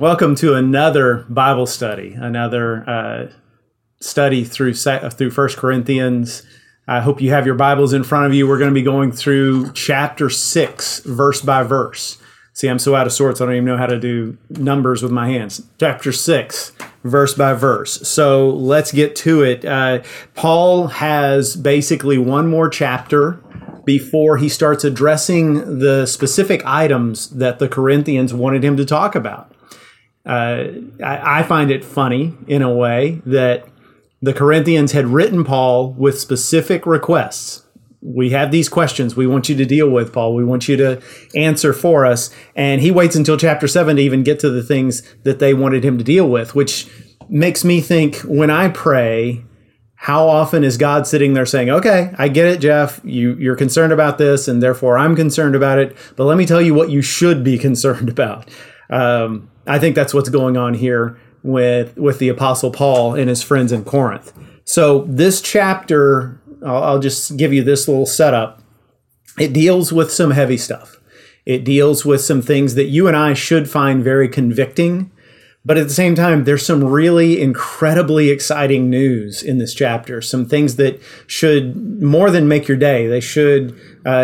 Welcome to another Bible study, another study through 1 Corinthians. I hope you have your Bibles in front of you. We're going to be going through chapter 6, verse by verse. See, I'm so out of sorts, I don't even know how to do numbers with my hands. Chapter 6, verse by verse. So let's get to it. Paul has basically one more chapter before he starts addressing the specific items that the Corinthians wanted him to talk about. I find it funny, in a way, that the Corinthians had written Paul with specific requests. We have these questions we want you to deal with, Paul. We want you to answer for us. And he waits until chapter 7 to even get to the things that they wanted him to deal with, which makes me think, when I pray, how often is God sitting there saying, okay, I get it, Jeff, you're concerned about this, and therefore I'm concerned about it, but let me tell you what you should be concerned about. I think that's what's going on here with the Apostle Paul and his friends in Corinth. So this chapter, I'll just give you this little setup. It deals with some heavy stuff. It deals with some things that you and I should find very convicting. But at the same time, there's some really incredibly exciting news in this chapter, some things that should more than make your day. They should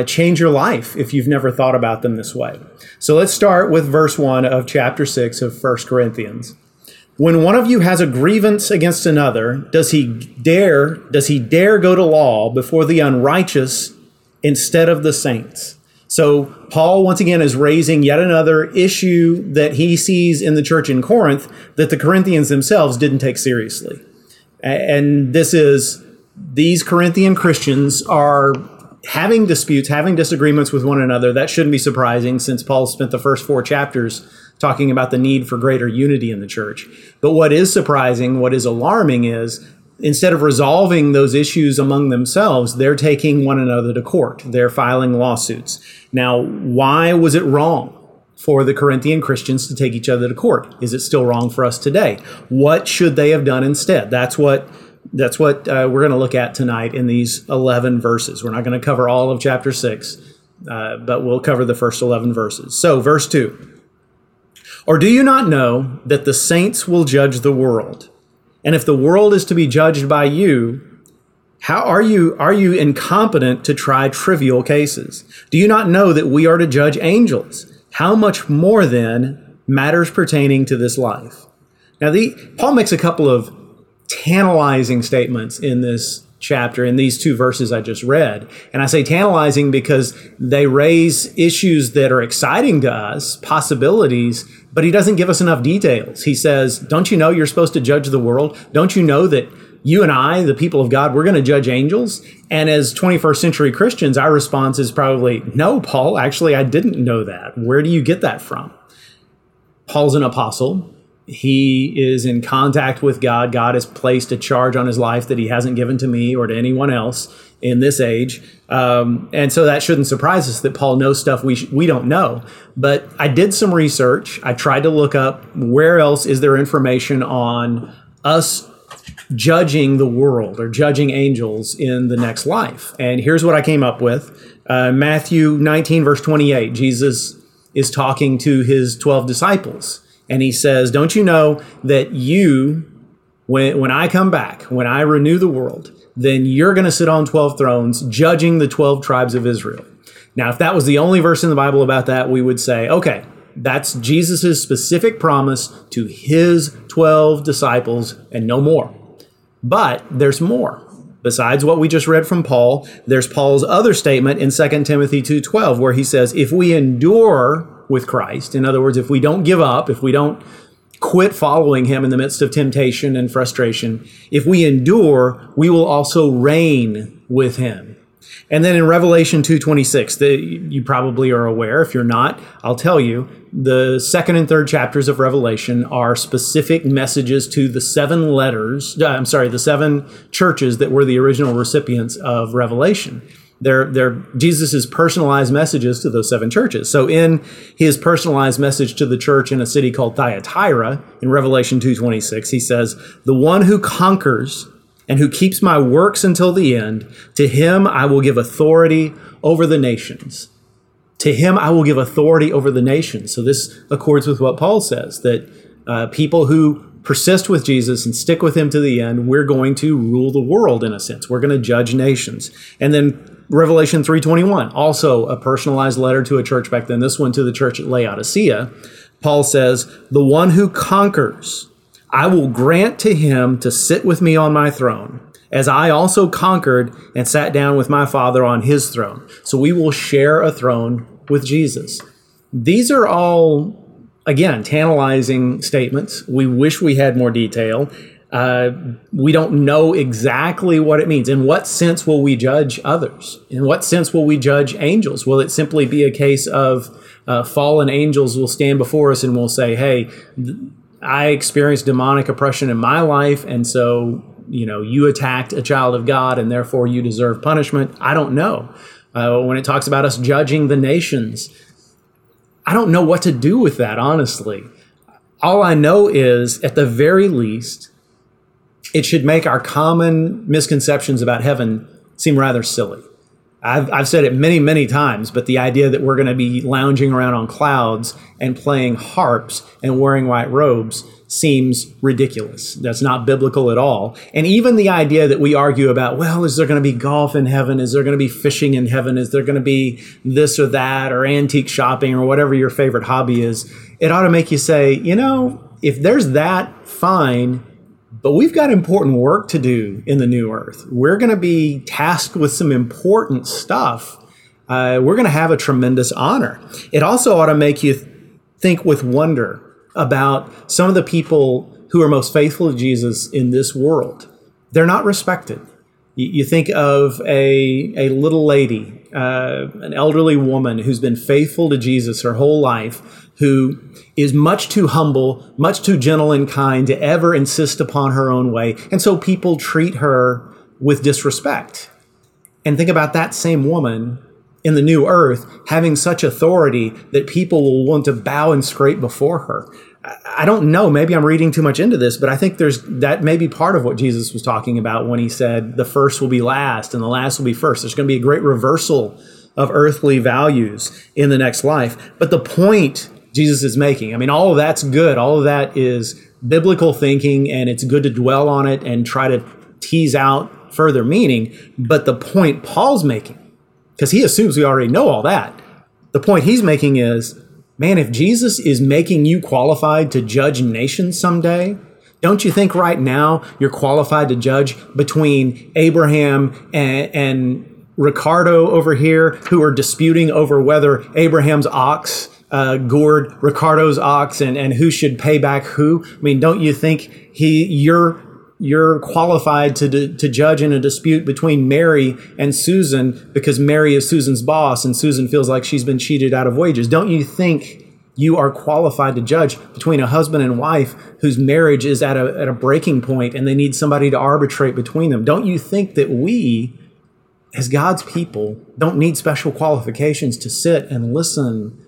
change your life if you've never thought about them this way. So let's start with verse 1 of chapter 6 of 1 Corinthians. When one of you has a grievance against another, does he dare go to law before the unrighteous instead of the saints? So Paul, once again, is raising yet another issue that he sees in the church in Corinth that the Corinthians themselves didn't take seriously. And this is, these Corinthian Christians are having disputes, having disagreements with one another. That shouldn't be surprising, since Paul spent the first four chapters talking about the need for greater unity in the church. But what is surprising, what is alarming is, instead of resolving those issues among themselves, they're taking one another to court. They're filing lawsuits. Now, why was it wrong for the Corinthian Christians to take each other to court? Is it still wrong for us today? What should they have done instead? That's what we're going to look at tonight in these 11 verses. We're not going to cover all of chapter 6, but we'll cover the first 11 verses. So, verse 2. Or do you not know that the saints will judge the world? And if the world is to be judged by you, how are you incompetent to try trivial cases? Do you not know that we are to judge angels? How much more, then, matters pertaining to this life? Now, Paul makes a couple of tantalizing statements in this chapter, in these two verses I just read. And I say tantalizing because they raise issues that are exciting to us, possibilities, but he doesn't give us enough details. He says, don't you know you're supposed to judge the world? Don't you know that you and I, the people of God, we're going to judge angels? And as 21st century Christians, our response is probably, no, Paul, actually, I didn't know that. Where do you get that from? Paul's an apostle. He is in contact with God. God has placed a charge on his life that he hasn't given to me or to anyone else in this age. And so that shouldn't surprise us that Paul knows stuff we don't know. But I did some research. I tried to look up where else is there information on us judging the world or judging angels in the next life. And here's what I came up with. Matthew 19, verse 28, Jesus is talking to his 12 disciples. And he says, don't you know that you, when I come back, when I renew the world, then you're going to sit on 12 thrones judging the 12 tribes of Israel. Now, if that was the only verse in the Bible about that, we would say, okay, that's Jesus's specific promise to his 12 disciples and no more. But there's more. Besides what we just read from Paul, there's Paul's other statement in 2 Timothy 2:12, where he says, if we endure with Christ, in other words, if we don't give up, if we don't quit following him in the midst of temptation and frustration, if we endure, we will also reign with him. And then in Revelation 2:26, you probably are aware. If you're not, I'll tell you, the second and third chapters of Revelation are specific messages to the the seven churches that were the original recipients of Revelation. They're Jesus's personalized messages to those seven churches. So in his personalized message to the church in a city called Thyatira, in Revelation 2:26, he says, the one who conquers and who keeps my works until the end, to him I will give authority over the nations. To him I will give authority over the nations. So this accords with what Paul says, that people who persist with Jesus and stick with him to the end, we're going to rule the world in a sense. We're going to judge nations. And then Revelation 3:21, also a personalized letter to a church back then, this one to the church at Laodicea. Paul says, the one who conquers, I will grant to him to sit with me on my throne, as I also conquered and sat down with my Father on his throne. So we will share a throne with Jesus. These are all, again, tantalizing statements. We wish we had more detail. We don't know exactly what it means. In what sense will we judge others? In what sense will we judge angels? Will it simply be a case of fallen angels will stand before us and will say, hey, I experienced demonic oppression in my life, and so, you know, you attacked a child of God and therefore you deserve punishment? I don't know. When it talks about us judging the nations, I don't know what to do with that, honestly. All I know is, at the very least, it should make our common misconceptions about heaven seem rather silly. I've said it many, many times, but the idea that we're going to be lounging around on clouds and playing harps and wearing white robes seems ridiculous. That's not biblical at all. And even the idea that we argue about, well, is there going to be golf in heaven? Is there going to be fishing in heaven? Is there going to be this or that or antique shopping or whatever your favorite hobby is? It ought to make you say, you know, if there's that, fine. But we've got important work to do in the new earth. We're going to be tasked with some important stuff. We're going to have a tremendous honor. It also ought to make you think with wonder about some of the people who are most faithful to Jesus in this world. They're not respected. You think of a little lady, an elderly woman who's been faithful to Jesus her whole life, who is much too humble, much too gentle and kind to ever insist upon her own way. And so people treat her with disrespect. And think about that same woman in the new earth having such authority that people will want to bow and scrape before her. I don't know, maybe I'm reading too much into this, but I think that may be part of what Jesus was talking about when he said the first will be last and the last will be first. There's going to be a great reversal of earthly values in the next life. But the point Jesus is making, I mean, all of that's good. All of that is biblical thinking, and it's good to dwell on it and try to tease out further meaning. But the point Paul's making, because he assumes we already know all that, the point he's making is, man, if Jesus is making you qualified to judge nations someday, don't you think right now you're qualified to judge between Abraham and Ricardo over here, who are disputing over whether Abraham's ox gored Ricardo's ox and who should pay back who? I mean, don't you think you're qualified to judge in a dispute between Mary and Susan because Mary is Susan's boss and Susan feels like she's been cheated out of wages? Don't you think you are qualified to judge between a husband and wife whose marriage is at a breaking point and they need somebody to arbitrate between them? Don't you think that we, as God's people, don't need special qualifications to sit and listen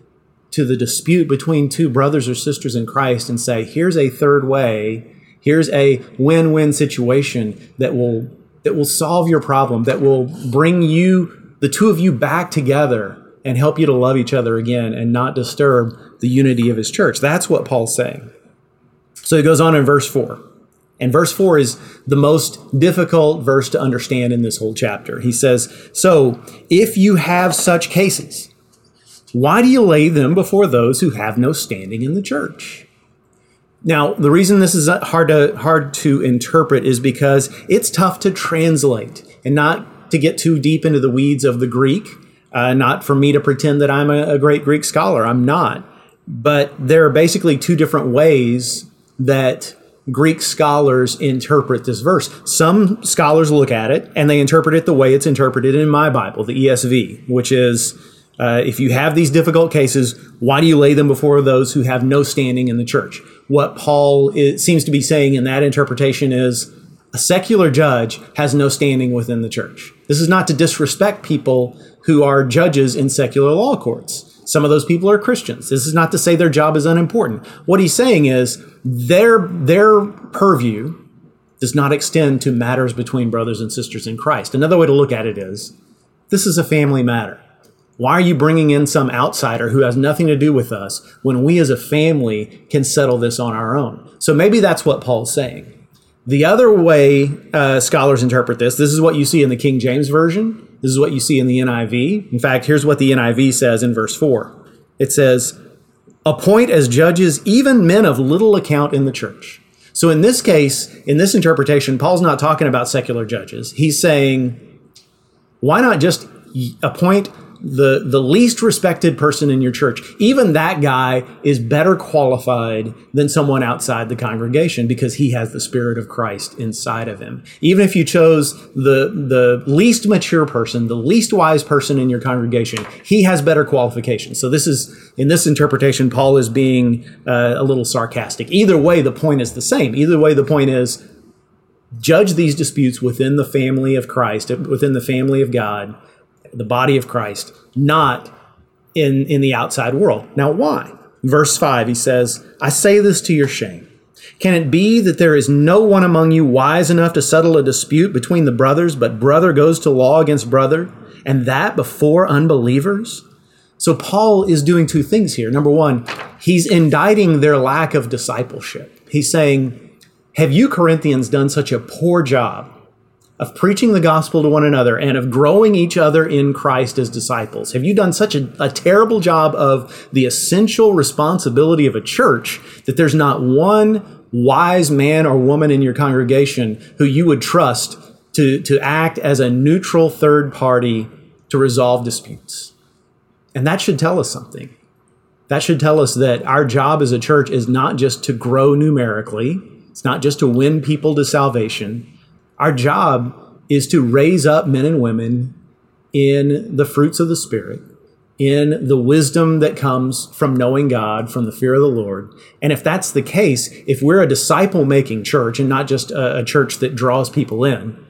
to the dispute between two brothers or sisters in Christ and say, here's a third way, here's a win-win situation that will solve your problem, that will bring you, the two of you, back together and help you to love each other again and not disturb the unity of his church? That's what Paul's saying. So he goes on in verse 4. And verse 4 is the most difficult verse to understand in this whole chapter. He says, so if you have such cases, why do you lay them before those who have no standing in the church? Now, the reason this is hard to interpret is because it's tough to translate, and not to get too deep into the weeds of the Greek, not for me to pretend that I'm a great Greek scholar. I'm not. But there are basically two different ways that Greek scholars interpret this verse. Some scholars look at it, and they interpret it the way it's interpreted in my Bible, the ESV, which is, if you have these difficult cases, why do you lay them before those who have no standing in the church? What Paul seems to be saying in that interpretation is a secular judge has no standing within the church. This is not to disrespect people who are judges in secular law courts. Some of those people are Christians. This is not to say their job is unimportant. What he's saying is their purview does not extend to matters between brothers and sisters in Christ. Another way to look at it is this is a family matter. Why are you bringing in some outsider who has nothing to do with us when we as a family can settle this on our own? So maybe that's what Paul's saying. The other way scholars interpret this, this is what you see in the King James Version. This is what you see in the NIV. In fact, here's what the NIV says in verse 4. It says, appoint as judges even men of little account in the church. So in this case, in this interpretation, Paul's not talking about secular judges. He's saying, why not just appoint the least respected person in your church? Even that guy is better qualified than someone outside the congregation because he has the Spirit of Christ inside of him. Even if you chose the least mature person, the least wise person in your congregation, he has better qualifications. So this is, in this interpretation, Paul is being a little sarcastic. Either way, the point is the same. Either way, the point is judge these disputes within the family of Christ, within the family of God, the body of Christ, not in the outside world. Now, why? Verse 5, he says, I say this to your shame. Can it be that there is no one among you wise enough to settle a dispute between the brothers, but brother goes to law against brother, and that before unbelievers? So Paul is doing two things here. Number one, he's indicting their lack of discipleship. He's saying, have you Corinthians done such a poor job of preaching the gospel to one another and of growing each other in Christ as disciples? Have you done such a terrible job of the essential responsibility of a church that there's not one wise man or woman in your congregation who you would trust to act as a neutral third party to resolve disputes? And that should tell us something. That should tell us that our job as a church is not just to grow numerically. It's not just to win people to salvation. Our job is to raise up men and women in the fruits of the Spirit, in the wisdom that comes from knowing God, from the fear of the Lord. And if that's the case, if we're a disciple-making church and not just a church that draws people in,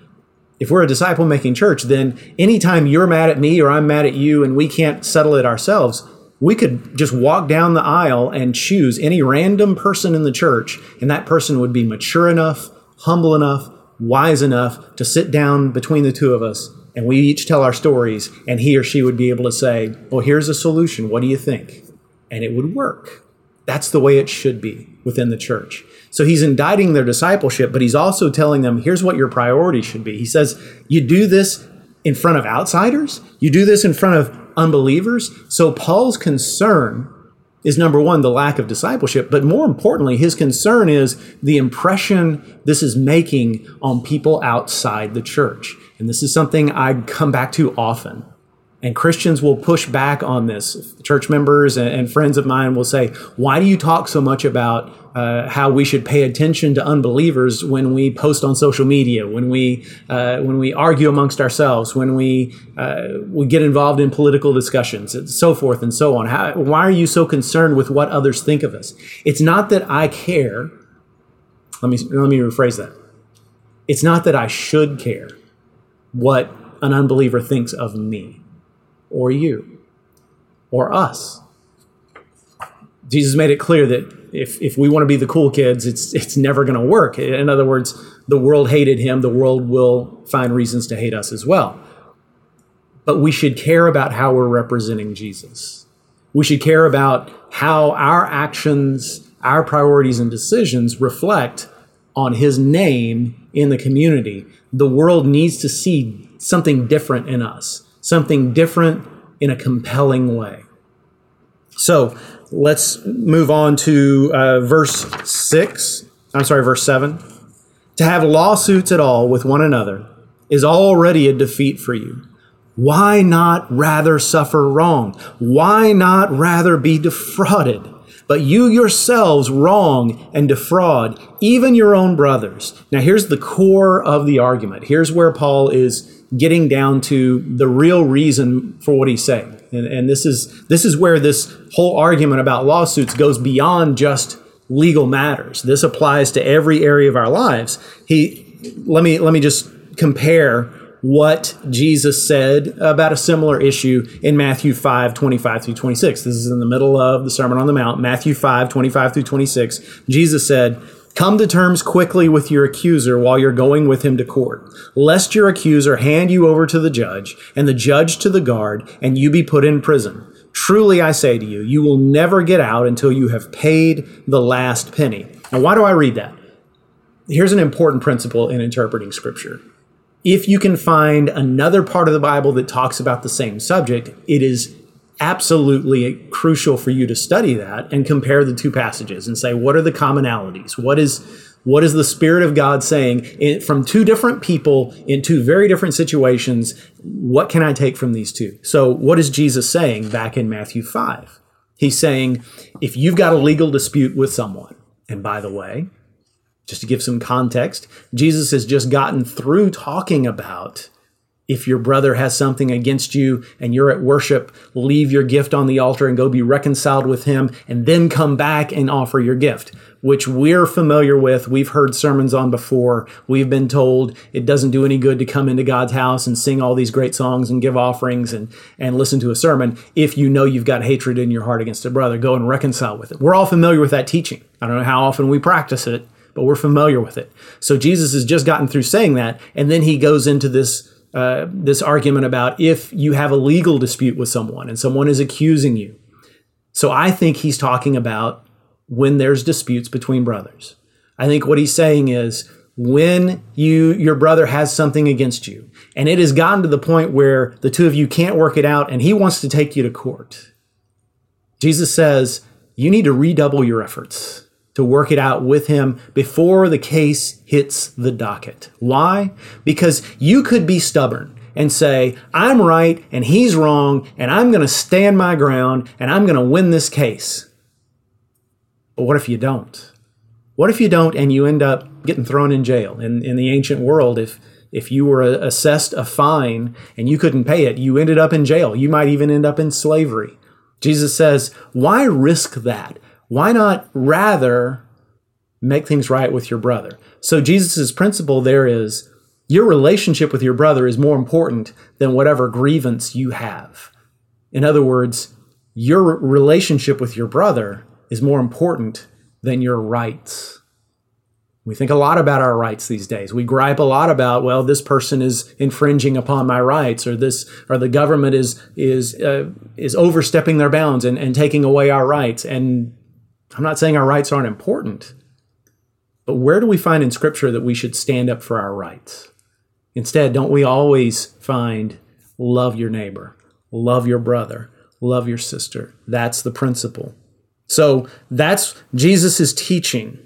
if we're a disciple-making church, then anytime you're mad at me or I'm mad at you and we can't settle it ourselves, we could just walk down the aisle and choose any random person in the church, and that person would be mature enough, humble enough, wise enough to sit down between the two of us and we each tell our stories, and he or she would be able to say, well, here's a solution. What do you think? And it would work. That's the way it should be within the church. So he's indicting their discipleship, but he's also telling them, here's what your priority should be. He says, you do this in front of outsiders. You do this in front of unbelievers. So Paul's concern is, number one, the lack of discipleship, but more importantly, his concern is the impression this is making on people outside the church. And this is something I come back to often. And Christians will push back on this. Church members and friends of mine will say, why do you talk so much about how we should pay attention to unbelievers when we post on social media, when we argue amongst ourselves, when we get involved in political discussions, and so forth and so on? Why are you so concerned with what others think of us? It's not that I care. Let me rephrase that. It's not that I should care what an unbeliever thinks of me, or you, or us. Jesus made it clear that if we want to be the cool kids, it's never going to work. In other words, the world hated him. The world will find reasons to hate us as well. But we should care about how we're representing Jesus. We should care about how our actions, our priorities and decisions reflect on his name in the community. The world needs to see something different in us, something different in a compelling way. So let's move on to verse 7. To have lawsuits at all with one another is already a defeat for you. Why not rather suffer wrong? Why not rather be defrauded? But you yourselves wrong and defraud even your own brothers. Now here's the core of the argument. Here's where Paul is getting down to the real reason for what he's saying. And this is where this whole argument about lawsuits goes beyond just legal matters. This applies to every area of our lives. Let me just compare what Jesus said about a similar issue in Matthew 5:25 through 26. This is in the middle of the Sermon on the Mount, Matthew 5:25 through 26. Jesus said, Come to terms quickly with your accuser while you're going with him to court, lest your accuser hand you over to the judge, and the judge to the guard, and you be put in prison. Truly, I say to you, you will never get out until you have paid the last penny. Now, why do I read that? Here's an important principle in interpreting Scripture. If you can find another part of the Bible that talks about the same subject, it is absolutely crucial for you to study that and compare the two passages and say, what are the commonalities? What is the Spirit of God saying from two different people in two very different situations? What can I take from these two? So what is Jesus saying back in Matthew 5? He's saying, if you've got a legal dispute with someone, and by the way, just to give some context, Jesus has just gotten through talking about if your brother has something against you and you're at worship, leave your gift on the altar and go be reconciled with him and then come back and offer your gift, which we're familiar with. We've heard sermons on before. We've been told it doesn't do any good to come into God's house and sing all these great songs and give offerings and listen to a sermon. If you know you've got hatred in your heart against a brother, go and reconcile with it. We're all familiar with that teaching. I don't know how often we practice it, but we're familiar with it. So Jesus has just gotten through saying that, and then he goes into this argument about if you have a legal dispute with someone and someone is accusing you. So I think he's talking about when there's disputes between brothers. I think what he's saying is when your brother has something against you and it has gotten to the point where the two of you can't work it out and he wants to take you to court, Jesus says, you need to redouble your efforts to work it out with him before the case hits the docket. Why? Because you could be stubborn and say, I'm right and he's wrong and I'm going to stand my ground and I'm going to win this case. But what if you don't? What if you don't and you end up getting thrown in jail? In the ancient world, if you were assessed a fine and you couldn't pay it, you ended up in jail. You might even end up in slavery. Jesus says, why risk that? Why not rather make things right with your brother? So Jesus' principle there is your relationship with your brother is more important than whatever grievance you have. In other words, your relationship with your brother is more important than your rights. We think a lot about our rights these days. We gripe a lot about, well, this person is infringing upon my rights, or the government is overstepping their bounds and taking away our rights. And I'm not saying our rights aren't important, but where do we find in Scripture that we should stand up for our rights? Instead, don't we always find love your neighbor, love your brother, love your sister? That's the principle. So that's Jesus' teaching.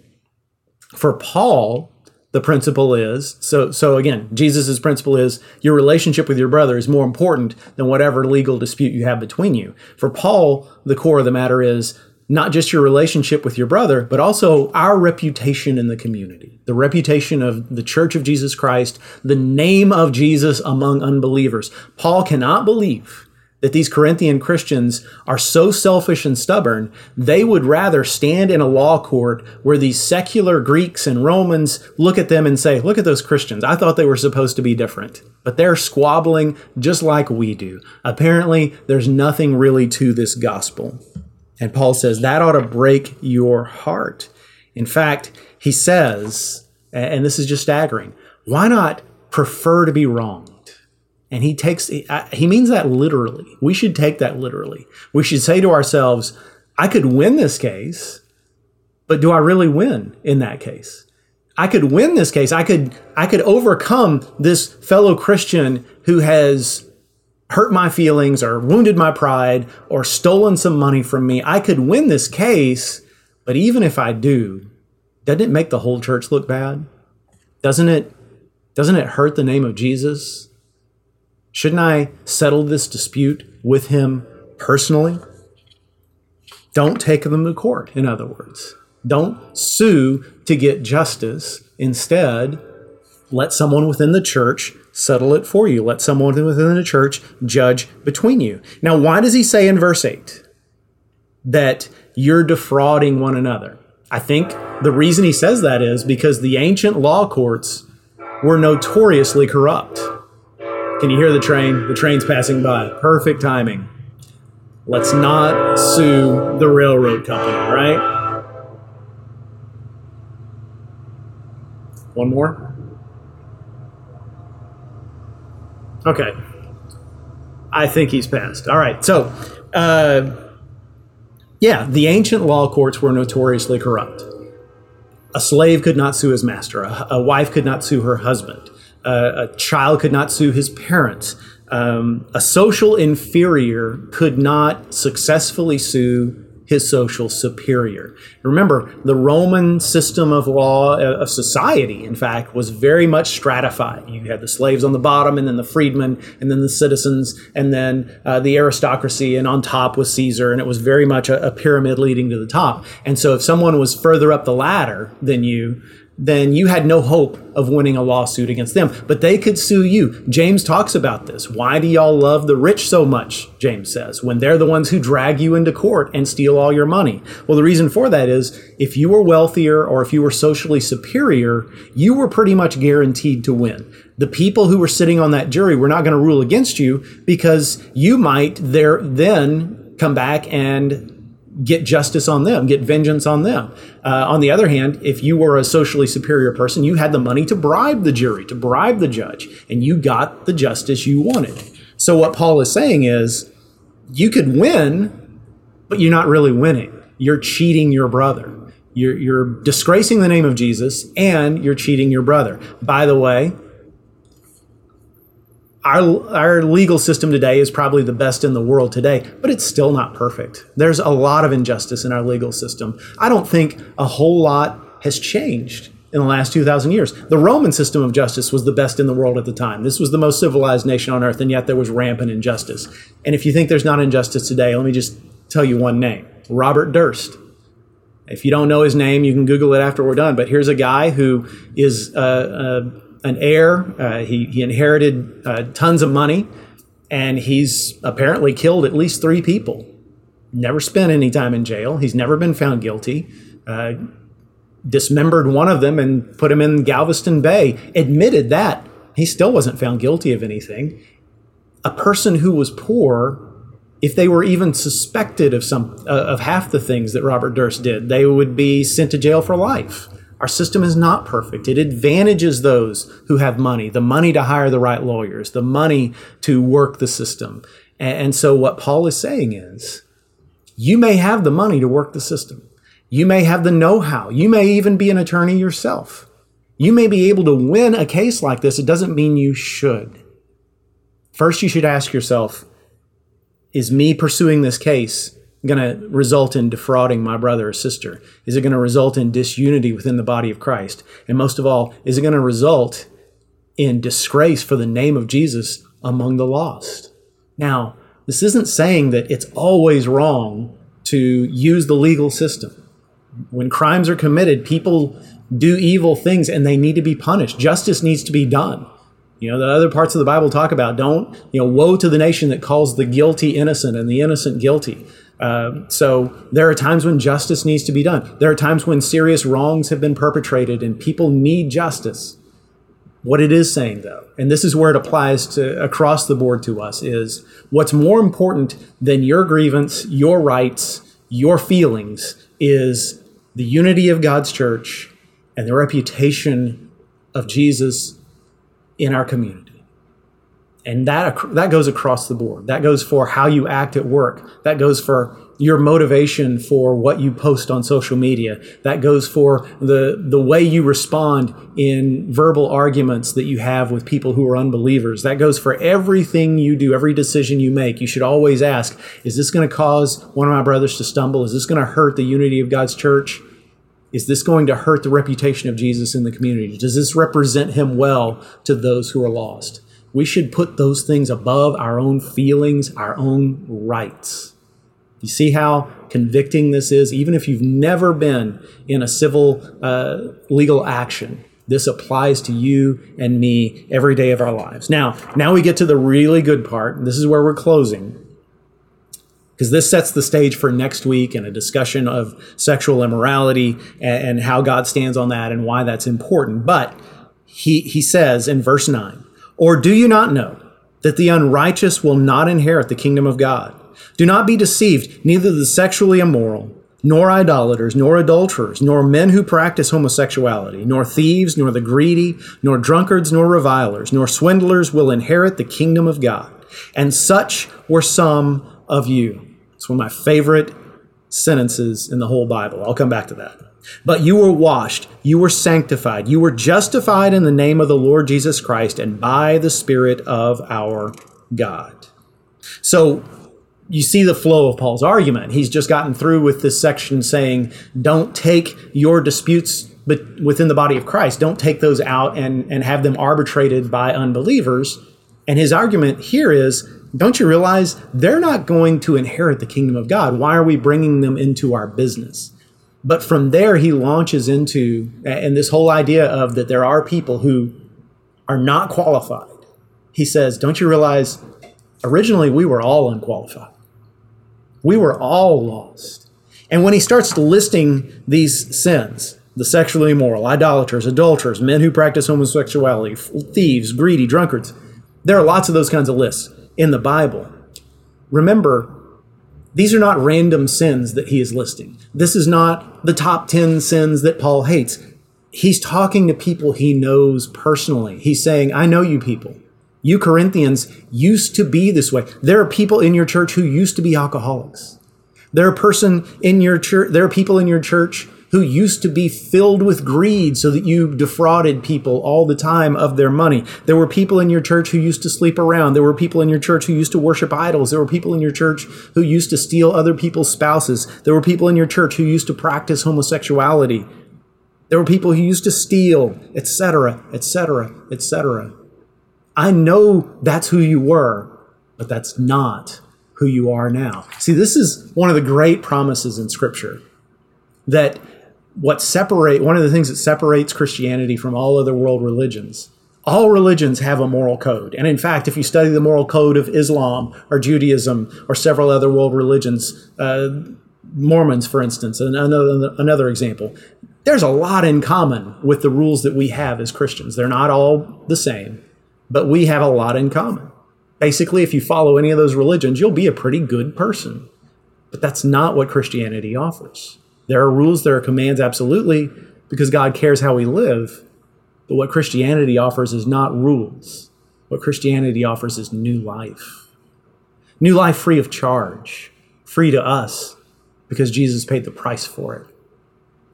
For Paul, the principle is, so again, Jesus' principle is your relationship with your brother is more important than whatever legal dispute you have between you. For Paul, the core of the matter is not just your relationship with your brother, but also our reputation in the community, the reputation of the Church of Jesus Christ, the name of Jesus among unbelievers. Paul cannot believe that these Corinthian Christians are so selfish and stubborn, they would rather stand in a law court where these secular Greeks and Romans look at them and say, look at those Christians. I thought they were supposed to be different, but they're squabbling just like we do. Apparently, there's nothing really to this gospel. And Paul says that ought to break your heart. In fact, he says, and this is just staggering, why not prefer to be wronged? And he means that literally. We should take that literally. We should say to ourselves, I could win this case, but do I really win in that case? I could win this case. I could overcome this fellow Christian who has hurt my feelings or wounded my pride or stolen some money from me. I could win this case, but even if I do, doesn't it make the whole church look bad? Doesn't it hurt the name of Jesus? Shouldn't I settle this dispute with him personally? Don't take them to court, in other words. Don't sue to get justice. Instead, let someone within the church settle it for you. Let someone within the church judge between you. Now, why does he say in verse 8 that you're defrauding one another? I think the reason he says that is because the ancient law courts were notoriously corrupt. Can you hear the train? The train's passing by. Perfect timing. Let's not sue the railroad company, right? One more? Okay. I think he's passed. All right. So, the ancient law courts were notoriously corrupt. A slave could not sue his master. A wife could not sue her husband. A child could not sue his parents. A social inferior could not successfully sue his social superior. Remember, the Roman system of law, of society, in fact, was very much stratified. You had the slaves on the bottom, and then the freedmen, and then the citizens, and then the aristocracy, and on top was Caesar, and it was very much a pyramid leading to the top. And so if someone was further up the ladder than you, then you had no hope of winning a lawsuit against them. But they could sue you. James talks about this. Why do y'all love the rich so much, James says, when they're the ones who drag you into court and steal all your money? Well, the reason for that is if you were wealthier or if you were socially superior, you were pretty much guaranteed to win. The people who were sitting on that jury were not going to rule against you because you might then come back and get justice on them, get vengeance on them. On the other hand, if you were a socially superior person, you had the money to bribe the jury, to bribe the judge, and you got the justice you wanted. So what Paul is saying is you could win, but you're not really winning. You're cheating your brother. You're disgracing the name of Jesus, and you're cheating your brother. By the way, Our legal system today is probably the best in the world today, but it's still not perfect. There's a lot of injustice in our legal system. I don't think a whole lot has changed in the last 2,000 years. The Roman system of justice was the best in the world at the time. This was the most civilized nation on earth, and yet there was rampant injustice. And if you think there's not injustice today, let me just tell you one name, Robert Durst. If you don't know his name, you can Google it after we're done, but here's a guy who is an heir. He inherited tons of money, and he's apparently killed at least 3 people. Never spent any time in jail. He's never been found guilty. Dismembered one of them and put him in Galveston Bay. Admitted that. He still wasn't found guilty of anything. A person who was poor, if they were even suspected of of half the things that Robert Durst did, they would be sent to jail for life. Our system is not perfect. It advantages those who have money, the money to hire the right lawyers, the money to work the system. And so what Paul is saying is, you may have the money to work the system. You may have the know-how. You may even be an attorney yourself. You may be able to win a case like this. It doesn't mean you should. First, you should ask yourself, is me pursuing this case going to result in defrauding my brother or sister? Is it going to result in disunity within the body of Christ? And most of all, is it going to result in disgrace for the name of Jesus among the lost? Now, this isn't saying that it's always wrong to use the legal system. When crimes are committed, people do evil things and they need to be punished. Justice needs to be done. You know, the other parts of the Bible talk about woe to the nation that calls the guilty innocent and the innocent guilty. So there are times when justice needs to be done. There are times when serious wrongs have been perpetrated and people need justice. What it is saying, though, and this is where it applies to across the board to us, is what's more important than your grievance, your rights, your feelings is the unity of God's church and the reputation of Jesus in our community. And that goes across the board. That goes for how you act at work. That goes for your motivation for what you post on social media. That goes for the way you respond in verbal arguments that you have with people who are unbelievers. That goes for everything you do, every decision you make. You should always ask, is this going to cause one of my brothers to stumble? Is this going to hurt the unity of God's church? Is this going to hurt the reputation of Jesus in the community? Does this represent him well to those who are lost? We should put those things above our own feelings, our own rights. You see how convicting this is? Even if you've never been in a civil legal action, this applies to you and me every day of our lives. Now we get to the really good part. This is where we're closing, because this sets the stage for next week and a discussion of sexual immorality and how God stands on that and why that's important. But he says in verse 9, "Or do you not know that the unrighteous will not inherit the kingdom of God? Do not be deceived, neither the sexually immoral, nor idolaters, nor adulterers, nor men who practice homosexuality, nor thieves, nor the greedy, nor drunkards, nor revilers, nor swindlers will inherit the kingdom of God. And such were some of you. It's one of my favorite sentences in the whole Bible. I'll come back to that. But you were washed, you were sanctified, you were justified in the name of the Lord Jesus Christ and by the Spirit of our God. So you see the flow of Paul's argument. He's just gotten through with this section saying, don't take your disputes within the body of Christ. Don't take those out and have them arbitrated by unbelievers. And his argument here is, don't you realize they're not going to inherit the kingdom of God? Why are we bringing them into our business? But from there, he launches into, and this whole idea of that there are people who are not qualified. He says, don't you realize originally we were all unqualified. We were all lost. And when he starts listing these sins, the sexually immoral, idolaters, adulterers, men who practice homosexuality, thieves, greedy, drunkards, there are lots of those kinds of lists in the Bible. Remember, these are not random sins that he is listing. This is not the top 10 sins that Paul hates. He's talking to people he knows personally. He's saying, I know you people. You Corinthians used to be this way. There are people in your church who used to be alcoholics. There are people in your church who used to be filled with greed so that you defrauded people all the time of their money. There were people in your church who used to sleep around. There were people in your church who used to worship idols. There were people in your church who used to steal other people's spouses. There were people in your church who used to practice homosexuality. There were people who used to steal, etc., etc., etc. I know that's who you were, but that's not who you are now. See, this is one of the great promises in Scripture, that one of the things that separates Christianity from all other world religions, all religions have a moral code. And in fact, if you study the moral code of Islam or Judaism or several other world religions, Mormons, for instance, another example, there's a lot in common with the rules that we have as Christians. They're not all the same, but we have a lot in common. Basically, if you follow any of those religions, you'll be a pretty good person. But that's not what Christianity offers. There are rules, there are commands, absolutely, because God cares how we live. But what Christianity offers is not rules. What Christianity offers is new life. New life free of charge, free to us, because Jesus paid the price for it.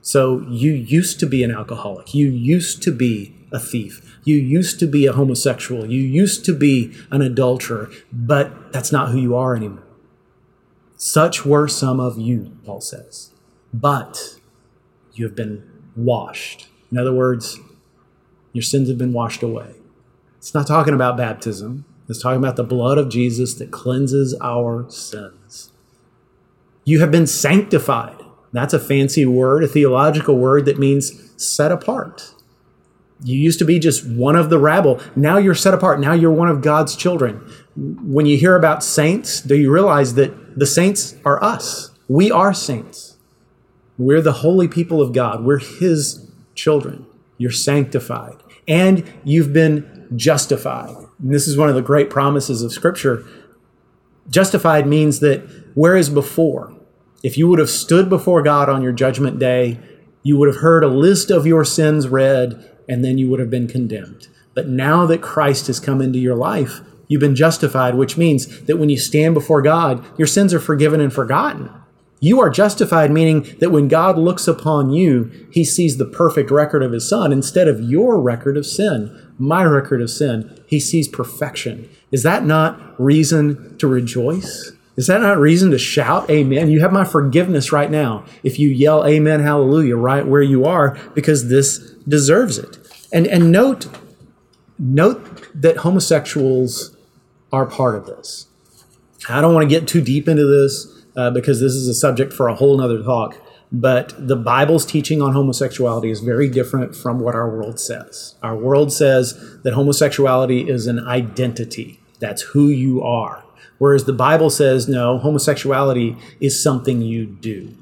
So you used to be an alcoholic. You used to be a thief. You used to be a homosexual. You used to be an adulterer. But that's not who you are anymore. Such were some of you, Paul says. But you have been washed. In other words, your sins have been washed away. It's not talking about baptism. It's talking about the blood of Jesus that cleanses our sins. You have been sanctified. That's a fancy word, a theological word that means set apart. You used to be just one of the rabble. Now you're set apart. Now you're one of God's children. When you hear about saints, do you realize that the saints are us? We are saints. We're the holy people of God. We're His children. You're sanctified. And you've been justified. And this is one of the great promises of Scripture. Justified means that whereas before, if you would have stood before God on your judgment day, you would have heard a list of your sins read, and then you would have been condemned. But now that Christ has come into your life, you've been justified, which means that when you stand before God, your sins are forgiven and forgotten. You are justified, meaning that when God looks upon you, He sees the perfect record of His Son instead of your record of sin, my record of sin. He sees perfection. Is that not reason to rejoice? Is that not reason to shout, amen? You have my forgiveness right now if you yell amen, hallelujah, right where you are, because this deserves it. And note that homosexuals are part of this. I don't want to get too deep into this, because this is a subject for a whole nother talk. But the Bible's teaching on homosexuality is very different from what our world says. Our world says that homosexuality is an identity. That's who you are. Whereas the Bible says, no, homosexuality is something you do.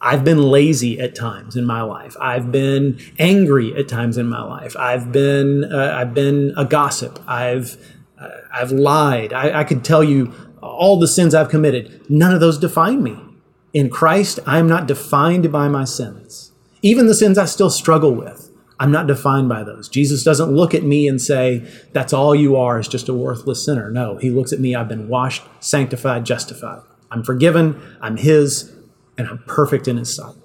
I've been lazy at times in my life. I've been angry at times in my life. I've been a gossip. I've lied. I could tell you all the sins I've committed. None of those define me. In Christ, I'm not defined by my sins. Even the sins I still struggle with, I'm not defined by those. Jesus doesn't look at me and say, that's all you are, is just a worthless sinner. No, he looks at me, I've been washed, sanctified, justified. I'm forgiven, I'm his, and I'm perfect in his sight.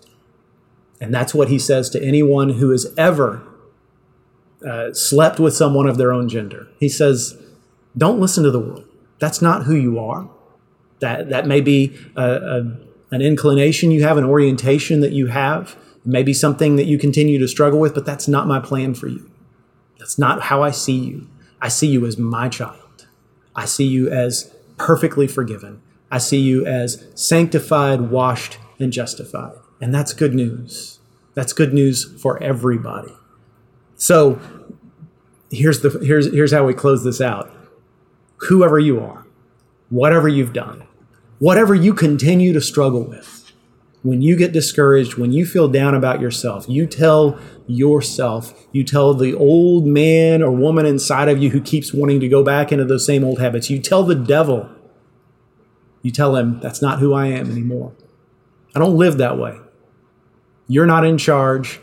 And that's what he says to anyone who has ever slept with someone of their own gender. He says, don't listen to the world. That's not who you are. That may be an inclination you have, an orientation that you have, maybe something that you continue to struggle with, but that's not my plan for you. That's not how I see you. I see you as my child. I see you as perfectly forgiven. I see you as sanctified, washed, and justified. And that's good news. That's good news for everybody. So here's how we close this out. Whoever you are, whatever you've done, whatever you continue to struggle with, when you get discouraged, when you feel down about yourself, you tell yourself, you tell the old man or woman inside of you who keeps wanting to go back into those same old habits, you tell the devil, you tell him, that's not who I am anymore. I don't live that way. You're not in charge.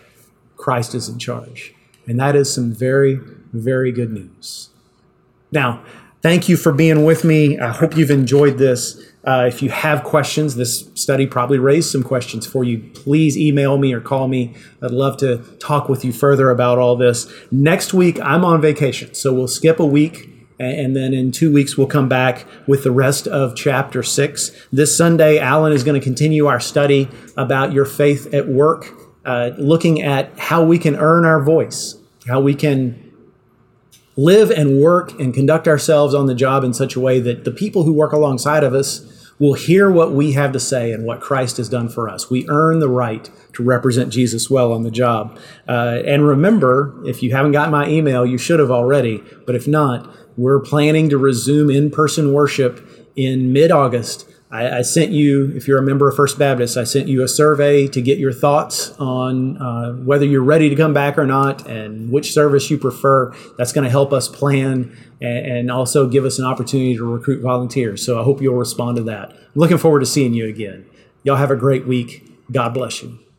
Christ is in charge. And that is some very, very good news. Now, thank you for being with me. I hope you've enjoyed this. If you have questions, this study probably raised some questions for you. Please email me or call me. I'd love to talk with you further about all this. Next week, I'm on vacation, so we'll skip a week, and then in 2 weeks, we'll come back with the rest of chapter 6. This Sunday, Alan is going to continue our study about your faith at work, looking at how we can earn our voice, how we can live and work and conduct ourselves on the job in such a way that the people who work alongside of us will hear what we have to say and what Christ has done for us. We earn the right to represent Jesus well on the job. And remember, if you haven't got my email, you should have already. But if not, we're planning to resume in-person worship in mid-August. I sent you, if you're a member of First Baptist, I sent you a survey to get your thoughts on whether you're ready to come back or not and which service you prefer. That's going to help us plan and also give us an opportunity to recruit volunteers. So I hope you'll respond to that. I'm looking forward to seeing you again. Y'all have a great week. God bless you.